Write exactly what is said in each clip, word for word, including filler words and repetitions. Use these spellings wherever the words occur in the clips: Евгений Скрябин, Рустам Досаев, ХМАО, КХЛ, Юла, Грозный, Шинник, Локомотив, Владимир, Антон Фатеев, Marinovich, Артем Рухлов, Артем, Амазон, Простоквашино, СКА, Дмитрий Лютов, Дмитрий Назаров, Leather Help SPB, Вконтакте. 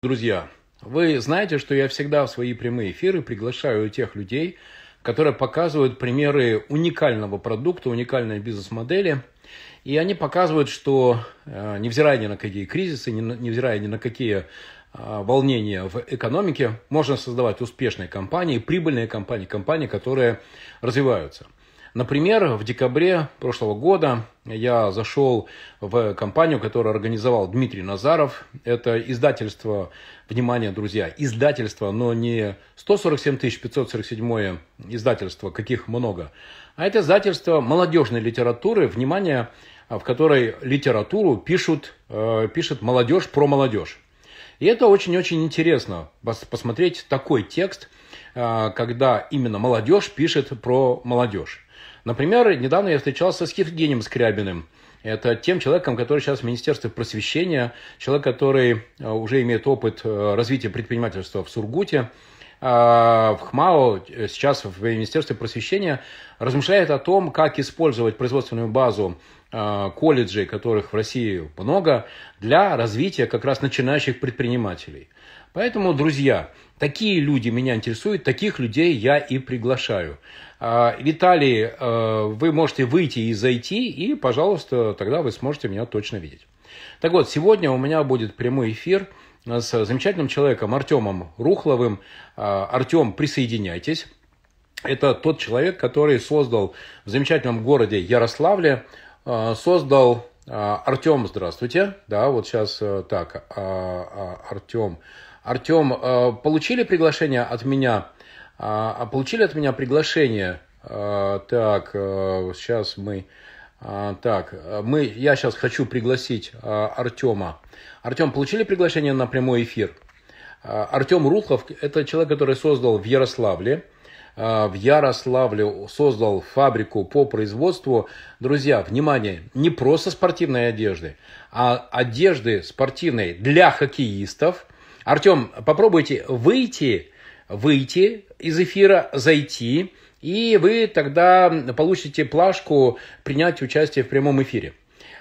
Друзья, вы знаете, что я всегда в свои прямые эфиры приглашаю тех людей, которые показывают примеры уникального продукта, уникальной бизнес-модели. И они показывают, что невзирая ни на какие кризисы, невзирая ни на какие волнения в экономике, можно создавать успешные компании, прибыльные компании, компании, которые развиваются. Например, в декабре прошлого года я зашел в компанию, которую организовал Дмитрий Назаров. Это издательство, внимание, друзья, издательство, но не сто сорок семь тысяч пятьсот сорок семь издательство, каких много, а это издательство молодежной литературы, внимание, в которой литературу пишут, пишет молодежь про молодежь. И это очень-очень интересно, посмотреть такой текст, когда именно молодежь пишет про молодежь. Например, недавно я встречался с Евгением Скрябиным. Это тем человеком, который сейчас в Министерстве просвещения, человек, который уже имеет опыт развития предпринимательства в Сургуте, в ХМАО, сейчас в Министерстве просвещения, размышляет о том, как использовать производственную базу колледжей, которых в России много, для развития как раз начинающих предпринимателей. Поэтому, друзья, такие люди меня интересуют, таких людей я и приглашаю. Виталий, вы можете выйти и зайти, и, пожалуйста, тогда вы сможете меня точно видеть. Так вот, сегодня у меня будет прямой эфир с замечательным человеком Артемом Рухловым. Артем, присоединяйтесь. Это тот человек, который создал в замечательном городе Ярославле, создал... Артем, здравствуйте. Да, вот сейчас так, Артем... Артем, получили приглашение от меня? Получили от меня приглашение? Так, сейчас мы... Так, мы, я сейчас хочу пригласить Артема. Артем, получили приглашение на прямой эфир? Артем Рухлов – это человек, который создал в Ярославле. В Ярославле создал фабрику по производству, друзья, внимание, не просто спортивной одежды, а одежды спортивной для хоккеистов. Артем, попробуйте выйти, выйти из эфира, зайти, и вы тогда получите плашку принять участие в прямом эфире.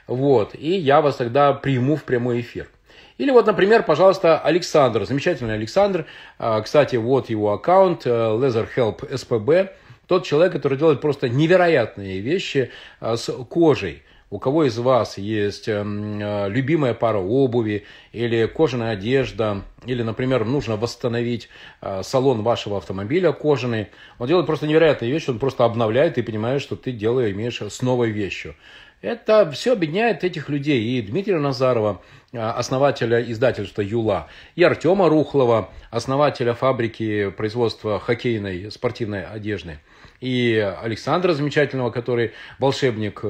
Вот, и я вас тогда приму в прямой эфир. Или вот, например, пожалуйста, Александр, замечательный Александр. Кстати, вот его аккаунт, Leather Help эс пэ бэ. Тот человек, который делает просто невероятные вещи с кожей. У кого из вас есть любимая пара обуви или кожаная одежда, или, например, нужно восстановить салон вашего автомобиля кожаный. Он делает просто невероятные вещи, он просто обновляет и понимает, что ты делаешь, имеешь с новой вещью. Это все объединяет этих людей. И Дмитрия Назарова, основателя издательства «Юла», и Артема Рухлова, основателя фабрики производства хоккейной спортивной одежды, и Александра замечательного, который волшебник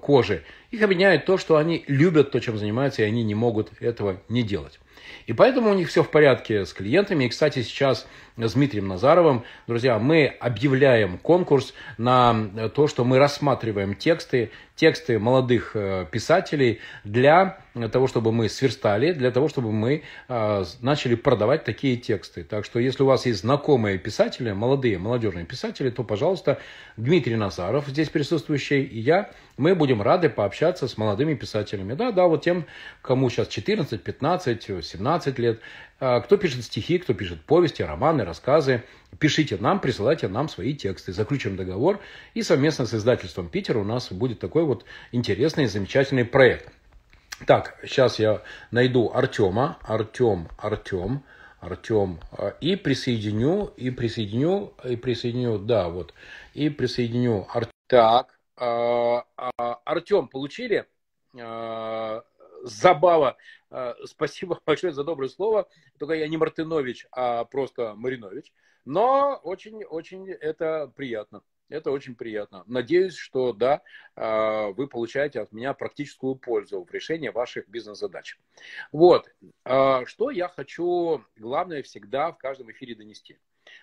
кожи. Их объединяет то, что они любят то, чем занимаются, и они не могут этого не делать. И поэтому у них все в порядке с клиентами. И, кстати, сейчас с Дмитрием Назаровым, друзья, мы объявляем конкурс на то, что мы рассматриваем тексты, тексты молодых писателей для того, чтобы мы сверстали, для того, чтобы мы начали продавать такие тексты. Так что, если у вас есть знакомые писатели, молодые, молодежные писатели, то, пожалуйста, Дмитрий Назаров, здесь присутствующий, и я, мы будем рады пообщаться с молодыми писателями. Да, да, вот тем, кому сейчас четырнадцать, пятнадцать, семнадцать лет, кто пишет стихи, кто пишет повести, романы, рассказы, пишите нам, присылайте нам свои тексты. Заключим договор, и совместно с издательством «Питер» у нас будет такой вот интересный, замечательный проект. Так, сейчас я найду Артема, Артем, Артем, Артем, и присоединю, и присоединю, и присоединю, да, вот, и присоединю. Артем. Так, Артем, получили? Забава. Спасибо большое за доброе слово. Только я не Мартынович, а просто Маринович. Но очень-очень это приятно. Это очень приятно. Надеюсь, что да, вы получаете от меня практическую пользу в решении ваших бизнес-задач. Вот. Что я хочу, главное, всегда в каждом эфире донести.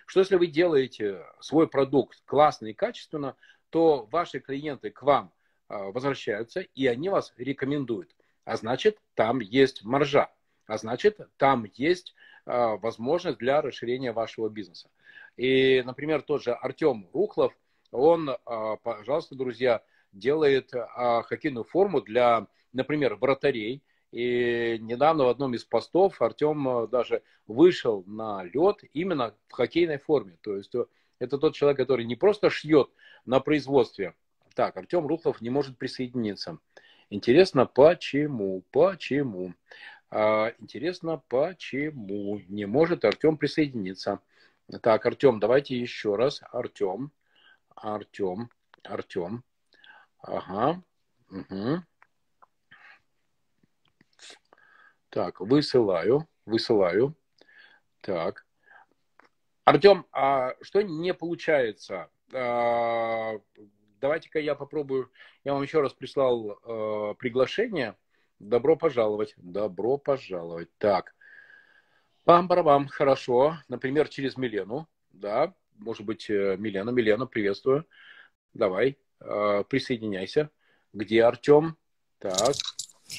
Что если вы делаете свой продукт классно и качественно, то ваши клиенты к вам возвращаются, и они вас рекомендуют. А значит, там есть маржа. А значит, там есть э, возможность для расширения вашего бизнеса. И, например, тот же Артем Рухлов, он, э, пожалуйста, друзья, делает э, хоккейную форму для, например, вратарей И недавно в одном из постов Артем даже вышел на лед именно в хоккейной форме. То есть это тот человек, который не просто шьет на производстве. Так, Артем Рухлов не может присоединиться. Интересно, почему? Почему? А, интересно, почему не может Артем присоединиться? Так, Артем, давайте еще раз. Артем, Артем, Артем. Ага. Угу. Так, высылаю, высылаю. Так. Артем, а что не получается? А, давайте-ка я попробую. Я вам еще раз прислал а, приглашение. Добро пожаловать. Добро пожаловать. Так. Пам-парабам. Хорошо. Например, через Милену. Да. Может быть, Милена. Милена, приветствую. Давай. А, присоединяйся. Где Артем? Так.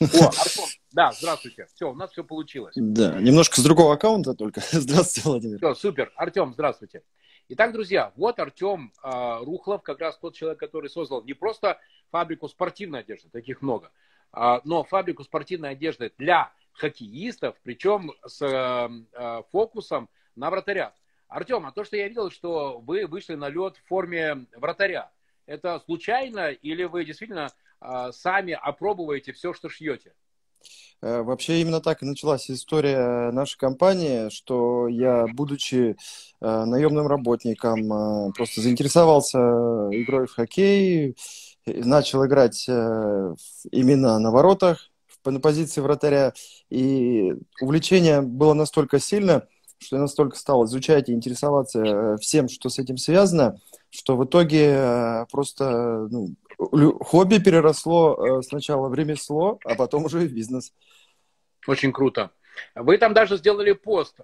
О, Артем. Да, здравствуйте. Все, у нас все получилось. Да, немножко с другого аккаунта только. Здравствуйте, Владимир. Все, супер. Артем, здравствуйте. Итак, друзья, вот Артем э, Рухлов, как раз тот человек, который создал не просто фабрику спортивной одежды, таких много, э, но фабрику спортивной одежды для хоккеистов, причем с э, э, фокусом на вратаря. Артем, а то, что я видел, что вы вышли на лед в форме вратаря, это случайно или вы действительно э, сами опробуете все, что шьете? Вообще именно так и началась история нашей компании, что я, будучи наемным работником, просто заинтересовался игрой в хоккей, начал играть именно на воротах, на позиции вратаря, и увлечение было настолько сильно, что я настолько стал изучать и интересоваться всем, что с этим связано, что в итоге просто ну, хобби переросло сначала в ремесло, а потом уже и в бизнес. Очень круто. Вы там даже сделали пост.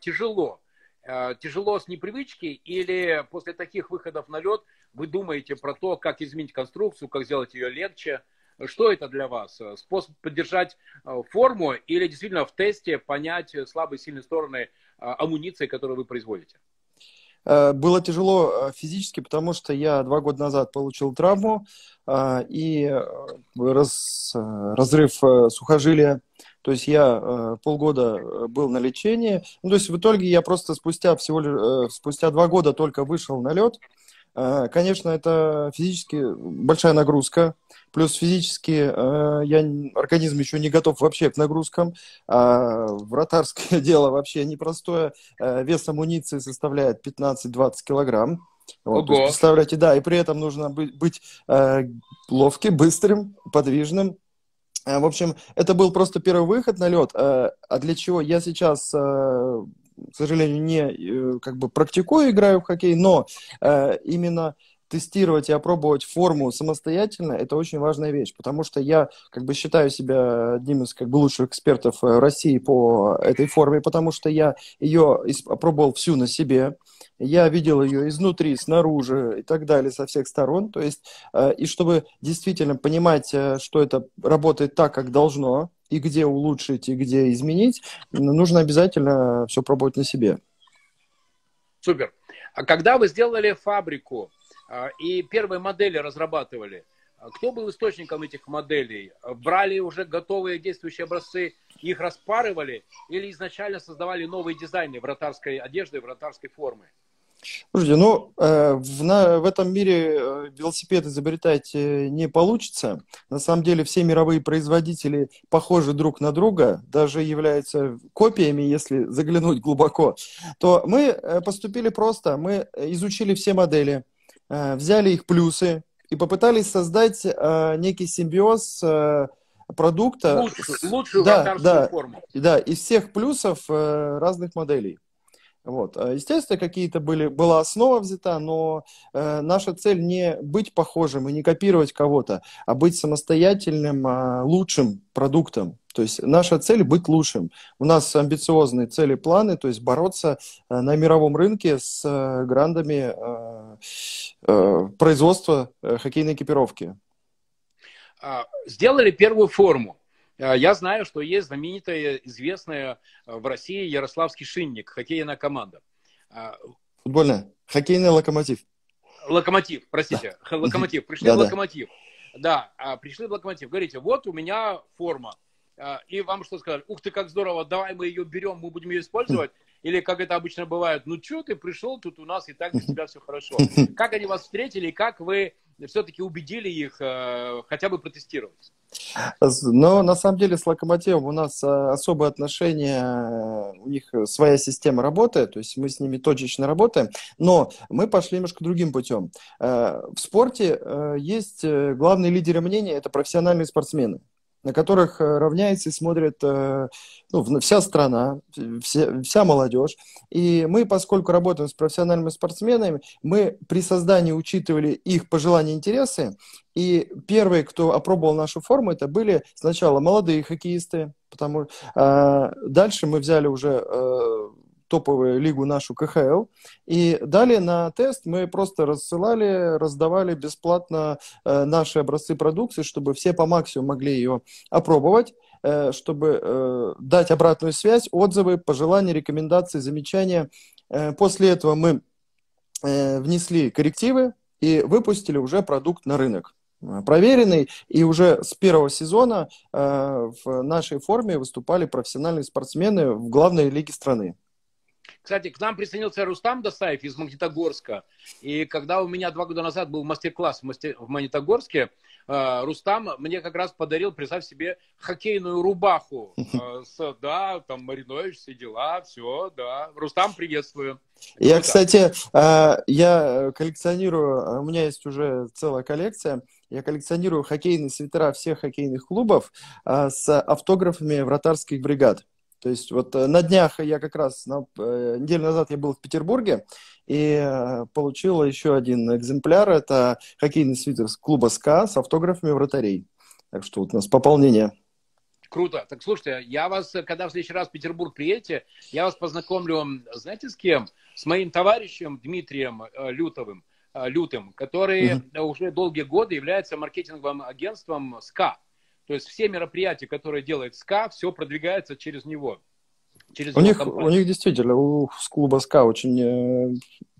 Тяжело. Тяжело с непривычки или после таких выходов на лед вы думаете про то, как изменить конструкцию, как сделать ее легче? Что это для вас? Способ поддержать форму или действительно в тесте понять слабые и сильные стороны амуниции, которую вы производите? Было тяжело физически, потому что я два года назад получил травму и раз, разрыв сухожилия. То есть я полгода был на лечении. Ну, то есть в итоге я просто спустя, всего лишь, спустя два года только вышел на лед. Конечно, это физически большая нагрузка. Плюс физически я, организм еще не готов вообще к нагрузкам. А вратарское дело вообще непростое. Вес амуниции составляет пятнадцать-двадцать килограмм. Вот, то есть, представляете, да, и при этом нужно быть, быть ловким, быстрым, подвижным. В общем, это был просто первый выход на лед. А для чего я сейчас... к сожалению, не как бы практикую, играю в хоккей, но э, именно тестировать и опробовать форму самостоятельно – это очень важная вещь, потому что я как бы считаю себя одним из как бы лучших экспертов России по этой форме, потому что я ее опробовал всю на себе, я видел ее изнутри, снаружи и так далее, со всех сторон, то есть э, и чтобы действительно понимать, что это работает так, как должно, и где улучшить, и где изменить, нужно обязательно все пробовать на себе. Супер. А когда вы сделали фабрику и первые модели разрабатывали, кто был источником этих моделей? Брали уже готовые действующие образцы, их распарывали или изначально создавали новые дизайны вратарской одежды, вратарской формы? Слушайте, ну, э, в, на, в этом мире велосипед изобретать не получится. На самом деле все мировые производители похожи друг на друга, даже являются копиями, если заглянуть глубоко. То мы поступили просто, мы изучили все модели, э, взяли их плюсы и попытались создать э, некий симбиоз э, продукта. Лучшую, лучшую да, вратарскую да, форму. Да, из всех плюсов э, разных моделей. Вот. Естественно, какие-то были, была основа взята, но э, наша цель не быть похожим и не копировать кого-то, а быть самостоятельным, э, лучшим продуктом. То есть наша цель – быть лучшим. У нас амбициозные цели, планы, то есть бороться э, на мировом рынке с э, грандами э, э, производства э, хоккейной экипировки. Сделали первую форму. Я знаю, что есть знаменитая, известная в России Ярославский Шинник, хоккейная команда. Футбольная, хоккейный Локомотив. Локомотив, простите, да. Локомотив. Пришли да, в Локомотив. Да. да, пришли в Локомотив. Говорите, вот у меня форма. и вам что сказали? Ух ты, как здорово, давай мы ее берем, мы будем ее использовать. Или, как это обычно бывает, ну что ты пришел, тут у нас и так без тебя все хорошо. Как они вас встретили, как вы все-таки убедили их хотя бы протестировать? Но на самом деле с «Локомотивом» у нас особые отношения, у них своя система работы, то есть мы с ними точечно работаем, но мы пошли немножко другим путем. В спорте есть главные лидеры мнения, это профессиональные спортсмены, на которых равняется и смотрит ну, вся страна, вся, вся молодежь. И мы, поскольку работаем с профессиональными спортсменами, мы при создании учитывали их пожелания и интересы. И первые, кто опробовал нашу форму, это были сначала молодые хоккеисты. Потому, а, дальше мы взяли уже... А, топовую лигу нашу ка ха эл. И далее на тест мы просто рассылали, раздавали бесплатно э, наши образцы продукции, чтобы все по максимуму могли ее опробовать, э, чтобы э, дать обратную связь, отзывы, пожелания, рекомендации, замечания. Э, после этого мы э, внесли коррективы и выпустили уже продукт на рынок. Проверенный, и уже с первого сезона э, в нашей форме выступали профессиональные спортсмены в главной лиге страны. Кстати, к нам присоединился Рустам Досаев из Магнитогорска. И когда у меня два года назад был мастер-класс в, мастер... в Магнитогорске, э, Рустам мне как раз подарил, представь себе, хоккейную рубаху. Э, с, да, там Маринович, все дела, все, да. Рустам, приветствую. Я, Рустам. Кстати, э, я коллекционирую, у меня есть уже целая коллекция, я коллекционирую хоккейные свитера всех хоккейных клубов э, с автографами вратарских бригад. То есть вот на днях я как раз, на, неделю назад я был в Петербурге и получил еще один экземпляр. Это хоккейный свитер клуба СКА с автографами вратарей. Так что вот у нас пополнение. Круто. Так, слушайте, я вас, когда в следующий раз в Петербург приедете, я вас познакомлю, знаете, с кем? С моим товарищем Дмитрием Лютовым, Лютым, который mm-hmm. уже долгие годы является маркетинговым агентством СКА. То есть все мероприятия, которые делает СКА, все продвигается через него. Через у, них, у них действительно, у клуба СКА очень э,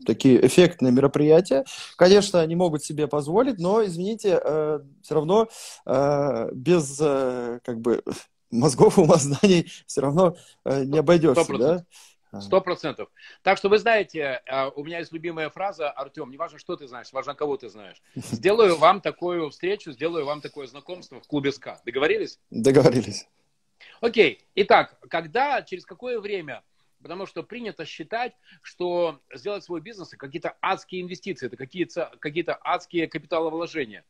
такие эффектные мероприятия. Конечно, они могут себе позволить, но, извините, э, все равно э, без э, как бы, мозгов, ума, знаний все равно э, не обойдешься. Сто процентов. Так что вы знаете, у меня есть любимая фраза, Артем, не важно, что ты знаешь, важно, кого ты знаешь. Сделаю вам такую встречу, сделаю вам такое знакомство в клубе СКА. Договорились? Договорились. Окей. Итак, когда, через какое время, потому что принято считать, что сделать свой бизнес – это какие-то адские инвестиции, это какие-то, какие-то адские капиталовложения.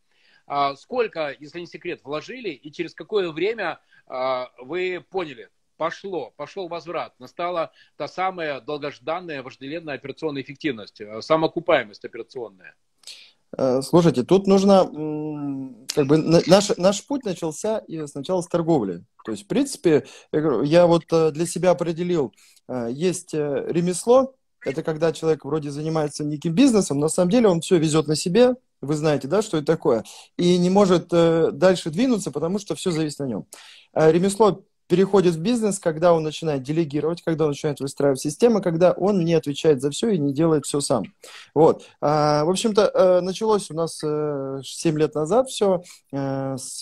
Сколько, если не секрет, вложили и через какое время вы поняли? Пошло, пошел возврат. Настала та самая долгожданная, вожделенная операционная эффективность, самоокупаемость операционная. Слушайте, тут нужно, как бы, наш, наш путь начался сначала с торговли. То есть, в принципе, я вот для себя определил, есть ремесло, это когда человек вроде занимается неким бизнесом, на самом деле он все везет на себе, вы знаете, да, что это такое, и не может дальше двинуться, потому что все зависит на нем. Ремесло переходит в бизнес, когда он начинает делегировать, когда он начинает выстраивать систему, когда он не отвечает за все и не делает все сам. Вот. А, в общем-то, началось у нас семь лет назад все. С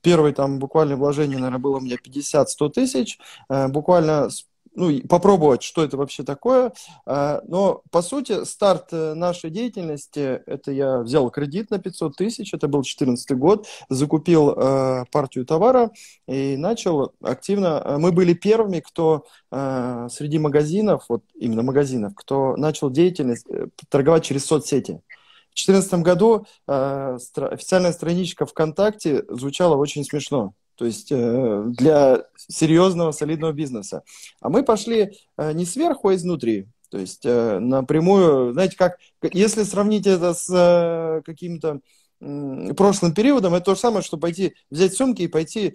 первой там буквально вложение, наверное, было у меня пятьдесят-сто тысяч. Буквально ну, попробовать, что это вообще такое. Но, по сути, старт нашей деятельности, это я взял кредит на пятьсот тысяч, это был две тысячи четырнадцатый год, закупил э, партию товара и начал активно... Мы были первыми, кто э, среди магазинов, вот именно магазинов, кто начал деятельность э, торговать через соцсети. В две тысячи четырнадцатом году э, стра- официальная страничка ВКонтакте звучала очень смешно. То есть для серьезного, солидного бизнеса. А мы пошли не сверху, а изнутри. То есть напрямую, знаете, как, если сравнить это с каким-то прошлым периодом, это то же самое, что пойти, взять сумки и пойти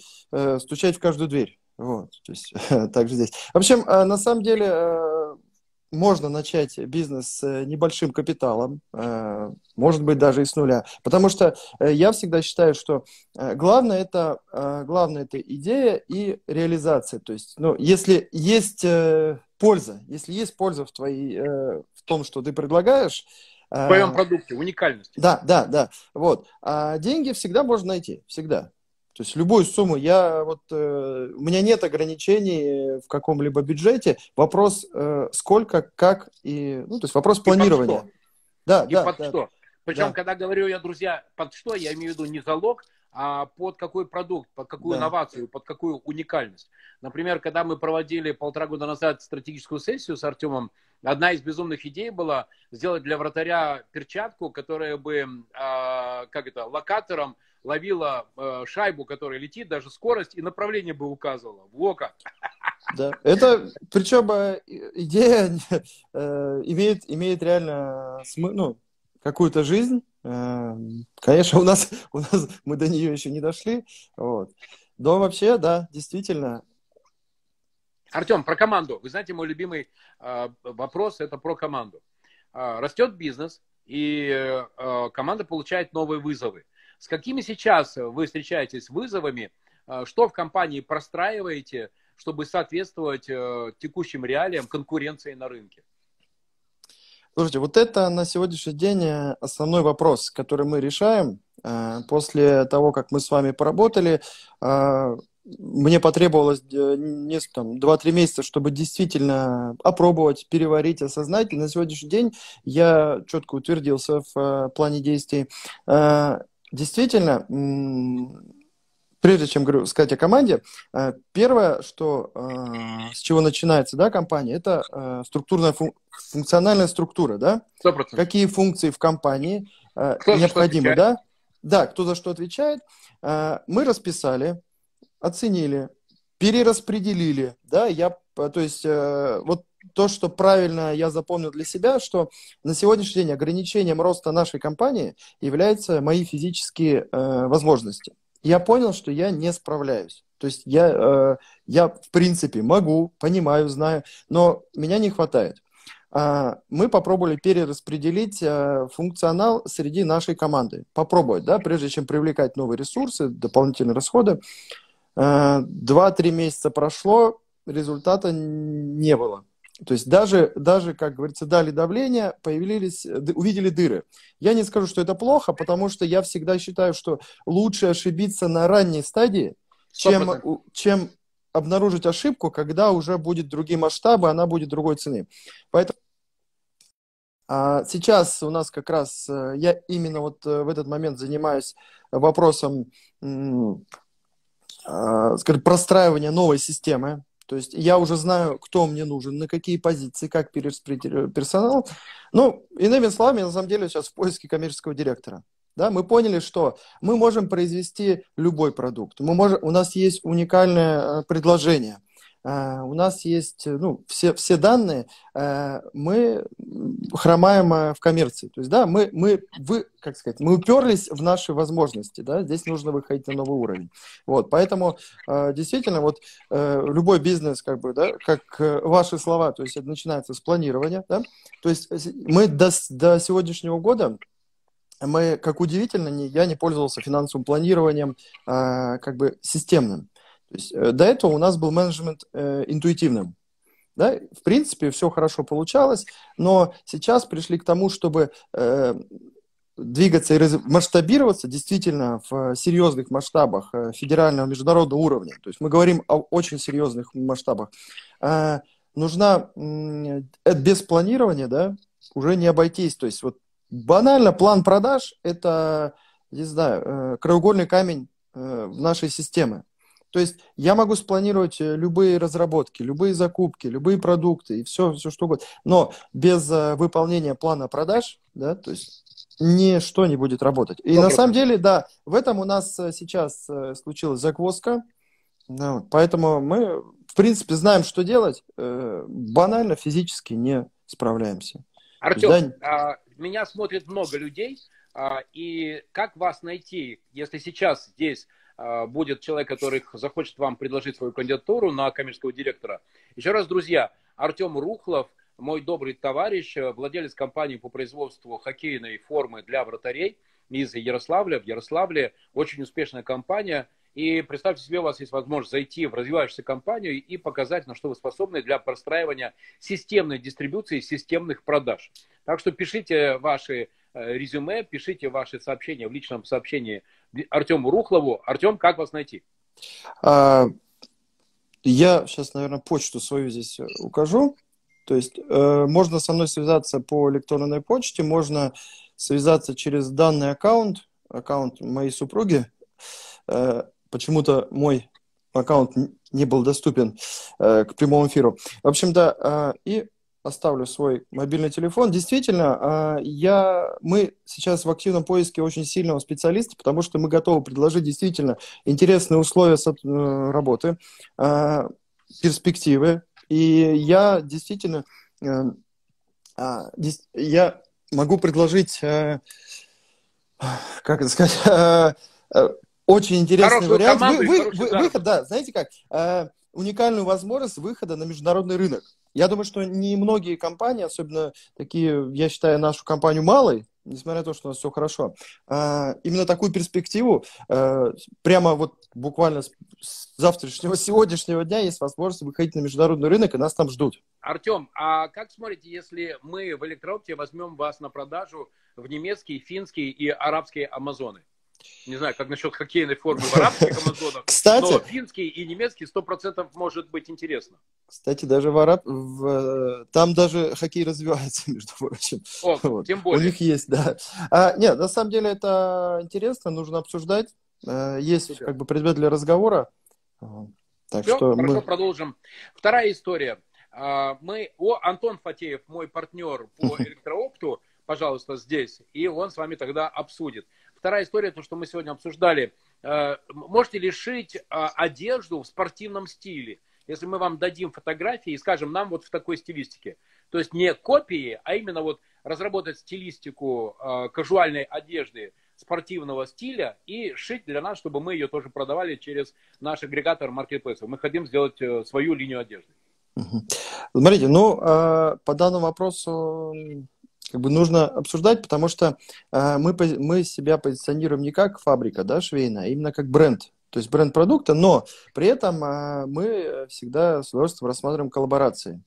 стучать в каждую дверь. Вот, то есть так же здесь. В общем, на самом деле... Можно начать бизнес с небольшим капиталом, может быть, даже и с нуля. Потому что я всегда считаю, что главное это, главное это идея и реализация. То есть, ну, если есть польза, если есть польза в, твоей, в том, что ты предлагаешь... В твоем продукте, уникальность. Да, да, да. Вот. А деньги всегда можно найти, всегда. То есть любую сумму. Я, вот, э, у меня нет ограничений в каком-либо бюджете. Вопрос, э, сколько, как и... Ну, то есть вопрос и планирования. Под да, и да, под да. что. Причем, да. когда говорю я, друзья, под что, я имею в виду не залог, а под какой продукт, под какую да. инновацию, под какую уникальность. Например, когда мы проводили полтора года назад стратегическую сессию с Артемом, одна из безумных идей была сделать для вратаря перчатку, которая бы, э, как это, локатором ловила э, шайбу, которая летит, даже скорость, и направление бы указывала в лока. Да, это, причем идея э, имеет, имеет реально смысл, ну, какую-то жизнь. Конечно, у нас, у нас мы до нее еще не дошли. Вот. Но вообще, да, действительно. Артем, про команду. Вы знаете, мой любимый э, вопрос – это про команду. Э, растет бизнес, и э, команда получает новые вызовы. С какими сейчас вы встречаетесь вызовами? Э, что в компании простраиваете, чтобы соответствовать э, текущим реалиям конкуренции на рынке? Слушайте, вот это на сегодняшний день основной вопрос, который мы решаем. После того, как мы с вами поработали, мне потребовалось два-три месяца, чтобы действительно опробовать, переварить, осознать. И на сегодняшний день я четко утвердился в плане действий. Действительно, прежде чем сказать о команде, первое, что, с чего начинается, да, компания, это структурная функ... функциональная структура. Да? сто процентов. Какие функции в компании кто необходимы. Да? да, кто за что отвечает. Мы расписали, оценили, перераспределили. Да? Я, то есть вот то, что правильно я запомнил для себя, что на сегодняшний день ограничением роста нашей компании являются мои физические возможности. Я понял, что я не справляюсь. То есть я, э, я, в принципе, могу, понимаю, знаю, но меня не хватает. А, мы попробовали перераспределить э, функционал среди нашей команды. Попробовать, да, прежде чем привлекать новые ресурсы, дополнительные расходы. Два-три э, месяца прошло, результата не было. То есть даже, даже, как говорится, дали давление, появились, увидели дыры. Я не скажу, что это плохо, потому что я всегда считаю, что лучше ошибиться на ранней стадии, чем, чем обнаружить ошибку, когда уже будет другие масштабы, она будет другой цены. Поэтому а сейчас у нас как раз, я именно вот в этот момент занимаюсь вопросом, скажем, простраивания новой системы. То есть я уже знаю, кто мне нужен, на какие позиции, как перераспределить персонал. Ну, иными словами, на самом деле сейчас в поиске коммерческого директора. Да, мы поняли, что мы можем произвести любой продукт. Мы можем, у нас есть уникальное предложение. У нас есть, ну, все, все данные, мы хромаем в коммерции. То есть, да, мы, мы, вы, как сказать, мы уперлись в наши возможности, да, здесь нужно выходить на новый уровень. Вот, поэтому, действительно, вот любой бизнес, как бы, да, как ваши слова, то есть, это начинается с планирования, да, то есть, мы до, до сегодняшнего года, мы, как удивительно, не, я не пользовался финансовым планированием, как бы, системным. То есть, до этого у нас был менеджмент э, интуитивным. Да? В принципе, все хорошо получалось, но сейчас пришли к тому, чтобы э, двигаться и масштабироваться действительно в серьезных масштабах э, федерального, международного уровня. То есть мы говорим о очень серьезных масштабах. Э, нужна э, без планирования, да, уже не обойтись. То есть вот банально план продаж – это, не знаю, э, краеугольный камень э, в нашей системе. То есть я могу спланировать любые разработки, любые закупки, любые продукты и все, все что угодно. Но без э, выполнения плана продаж, да, то есть ничто не будет работать. И на самом деле, да, в этом у нас сейчас э, случилась загвоздка. Да, поэтому мы, в принципе, знаем, что делать. Э, банально физически не справляемся. Артем, есть, да, а, меня смотрит много людей. А, и как вас найти, если сейчас здесь... будет человек, который захочет вам предложить свою кандидатуру на коммерческого директора. Еще раз, друзья, Артем Рухлов, мой добрый товарищ, владелец компании по производству хоккейной формы для вратарей из Ярославля. В Ярославле очень успешная компания. И представьте себе, у вас есть возможность зайти в развивающуюся компанию и показать, на что вы способны для простраивания системной дистрибуции, системных продаж. Так что пишите ваши резюме, пишите ваши сообщения в личном сообщении Артему Рухлову. Артем, как вас найти? А, я сейчас, наверное, почту свою здесь укажу. То есть э, можно со мной связаться по электронной почте, можно связаться через данный аккаунт, аккаунт моей супруги. Э, почему-то мой аккаунт не был доступен э, к прямому эфиру. В общем-то, э, и оставлю свой мобильный телефон. Действительно, э, я, мы сейчас в активном поиске очень сильного специалиста, потому что мы готовы предложить действительно интересные условия работы, э, перспективы. И я действительно э, э, я могу предложить, э, как это сказать, э, э, очень интересный вариант. Вы, вы, вы, выход, да, знаете как, э, уникальную возможность выхода на международный рынок. Я думаю, что немногие компании, особенно такие, я считаю нашу компанию малой, несмотря на то, что у нас все хорошо, э, именно такую перспективу э, прямо вот буквально с, с завтрашнего, сегодняшнего дня есть возможность выходить на международный рынок, и нас там ждут. Артем, а как смотрите, если мы в электроопте возьмем вас на продажу в немецкие, финские и арабские Амазоны? Не знаю, как насчет хоккейной формы в арабских Амазонах, кстати, но финский и немецкий сто процентов может быть интересно. Кстати, даже в араб... в... там даже хоккей развивается, между прочим. О, вот. Тем более. У них есть, да. А, нет, на самом деле это интересно, нужно обсуждать. Есть как бы предмет для разговора. Так Все, что хорошо, мы... продолжим. Вторая история. Мы... О, Антон Фатеев, мой партнер по электроопту, пожалуйста, здесь, и он с вами тогда обсудит. Вторая история, то, что мы сегодня обсуждали. Можете ли шить одежду в спортивном стиле, если мы вам дадим фотографии и скажем нам вот в такой стилистике. То есть не копии, а именно вот разработать стилистику казуальной одежды спортивного стиля и шить для нас, чтобы мы ее тоже продавали через наш агрегатор маркетплейсов. Мы хотим сделать свою линию одежды. Смотрите, ну, по данному вопросу... Как бы нужно обсуждать, потому что э, мы, мы себя позиционируем не как фабрика, да, швейная, а именно как бренд, то есть бренд продукта, но при этом э, мы всегда с удовольствием рассматриваем коллаборации.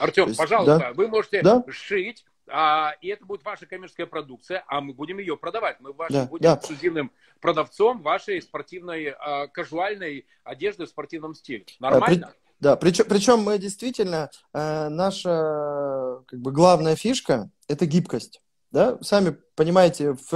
Артем, пожалуйста, да? Вы можете да? шить, а, и это будет ваша коммерческая продукция, а мы будем ее продавать. Мы да, будем да. эксклюзивным продавцом вашей спортивной, а, казуальной одежды в спортивном стиле. Нормально? А, при... Да, причем, причем мы действительно, э, наша как бы, главная фишка – это гибкость. Да? Сами понимаете, в,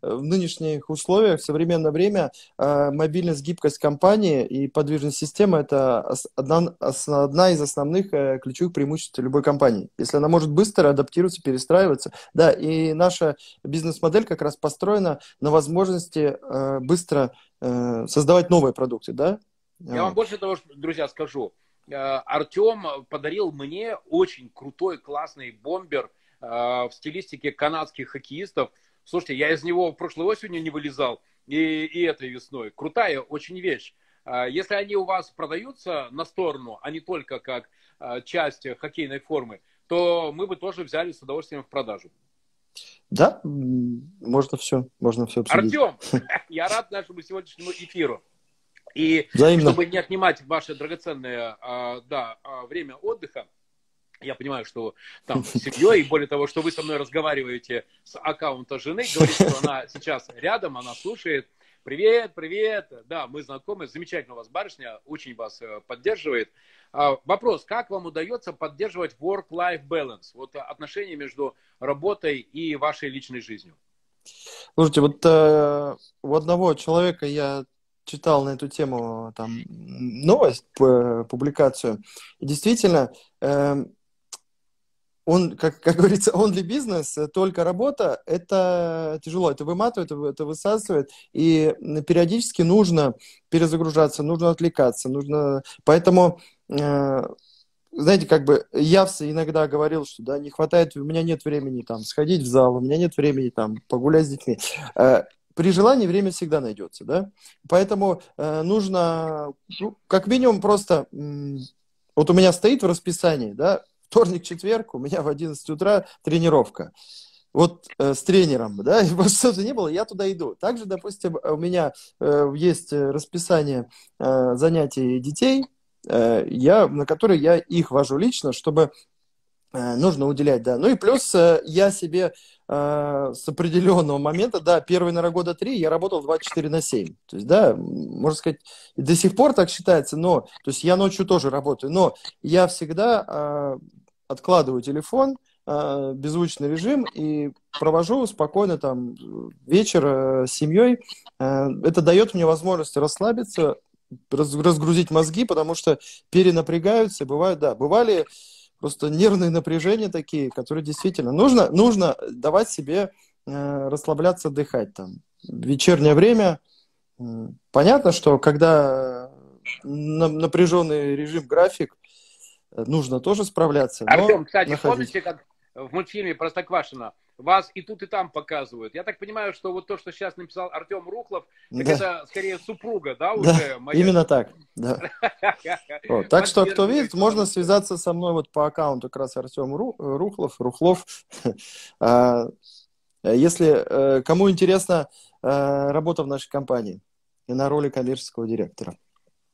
в нынешних условиях, в современное время, э, мобильность, гибкость компании и подвижность системы – это одна, одна из основных э, ключевых преимуществ любой компании. Если она может быстро адаптироваться, перестраиваться. Да, и наша бизнес-модель как раз построена на возможности э, быстро э, создавать новые продукты, да? Я вам больше того, друзья, скажу. Артем подарил мне очень крутой, классный бомбер в стилистике канадских хоккеистов. Слушайте, я из него в прошлой осенью не вылезал и, и этой весной. Крутая очень вещь. Если они у вас продаются на сторону, а не только как часть хоккейной формы, то мы бы тоже взяли с удовольствием в продажу. Да, можно все, можно все обсудить. Артем, я рад нашему сегодняшнему эфиру. И Взаимно. Чтобы не отнимать ваше драгоценное да, время отдыха, я понимаю, что там с семьей, и более того, что вы со мной разговариваете с аккаунта жены, говорите, что она сейчас рядом, она слушает. Привет, привет, да, мы знакомы, замечательно у вас барышня, очень вас поддерживает. Вопрос, как вам удается поддерживать work-life balance, вот отношения между работой и вашей личной жизнью? Слушайте, вот э, у одного человека я... читал на эту тему там, новость, публикацию. И действительно, э, он, как, как говорится, only бизнес, только работа, это тяжело, это выматывает, это высасывает, и периодически нужно перезагружаться, нужно отвлекаться, нужно... Поэтому... Э, знаете, как бы я иногда говорил, что да, не хватает, у меня нет времени там сходить в зал, у меня нет времени там погулять с детьми. При желании время всегда найдется, да? Поэтому э, нужно, ну, как минимум, просто... М- вот у меня стоит в расписании, да, вторник-четверг, у меня в одиннадцать утра тренировка. Вот э, с тренером, да, и что-то не было, я туда иду. Также, допустим, у меня э, есть расписание э, занятий детей, э, я, на которые я их вожу лично, чтобы... Нужно уделять, да. Ну и плюс я себе э, с определенного момента, да, первые, наверное, года три я работал двадцать четыре на семь. То есть, да, можно сказать, до сих пор так считается, но, то есть я ночью тоже работаю, но я всегда э, откладываю телефон, э, беззвучный режим и провожу спокойно там вечер э, с семьей. Э, это дает мне возможность расслабиться, раз, разгрузить мозги, потому что перенапрягаются, бывают, да, бывали... Просто нервные напряжения такие, которые действительно... Нужно, нужно давать себе э, расслабляться, отдыхать там. В вечернее время э, понятно, что когда на, напряженный режим, график, э, нужно тоже справляться. Артем, кстати, находить... помните, как в мультфильме «Простоквашино» вас и тут, и там показывают? Я так понимаю, что вот то, что сейчас написал Артем Рухлов, так да. Это скорее супруга, да, уже? Да, моя... именно так, да. Вот. Так что, кто видит, можно связаться со мной вот по аккаунту как раз Артем Рухлов, Рухлов. Если кому интересна работа в нашей компании и на роли коммерческого директора.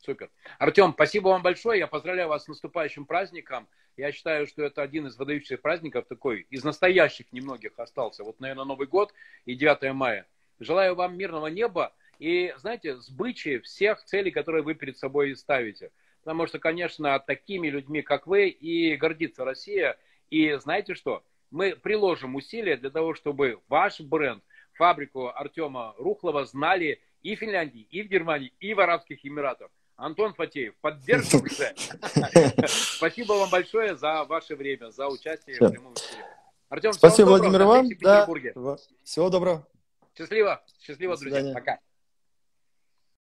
Супер. Артем, спасибо вам большое. Я поздравляю вас с наступающим праздником. Я считаю, что это один из выдающихся праздников, такой из настоящих немногих остался. Вот, наверное, Новый год и девятое мая. Желаю вам мирного неба и, знаете, сбычи всех целей, которые вы перед собой ставите. Потому что, конечно, такими людьми, как вы, и гордится Россия. И знаете что? Мы приложим усилия для того, чтобы ваш бренд, фабрику Артема Рухлова знали и в Финляндии, и в Германии, и в Арабских Эмиратах. Антон Фатеев, поддерживайте. Спасибо вам большое за ваше время, за участие в прямом эфире. Артем, спасибо, Владимир, вам. Всего доброго. Счастливо, счастливо, друзья. Пока.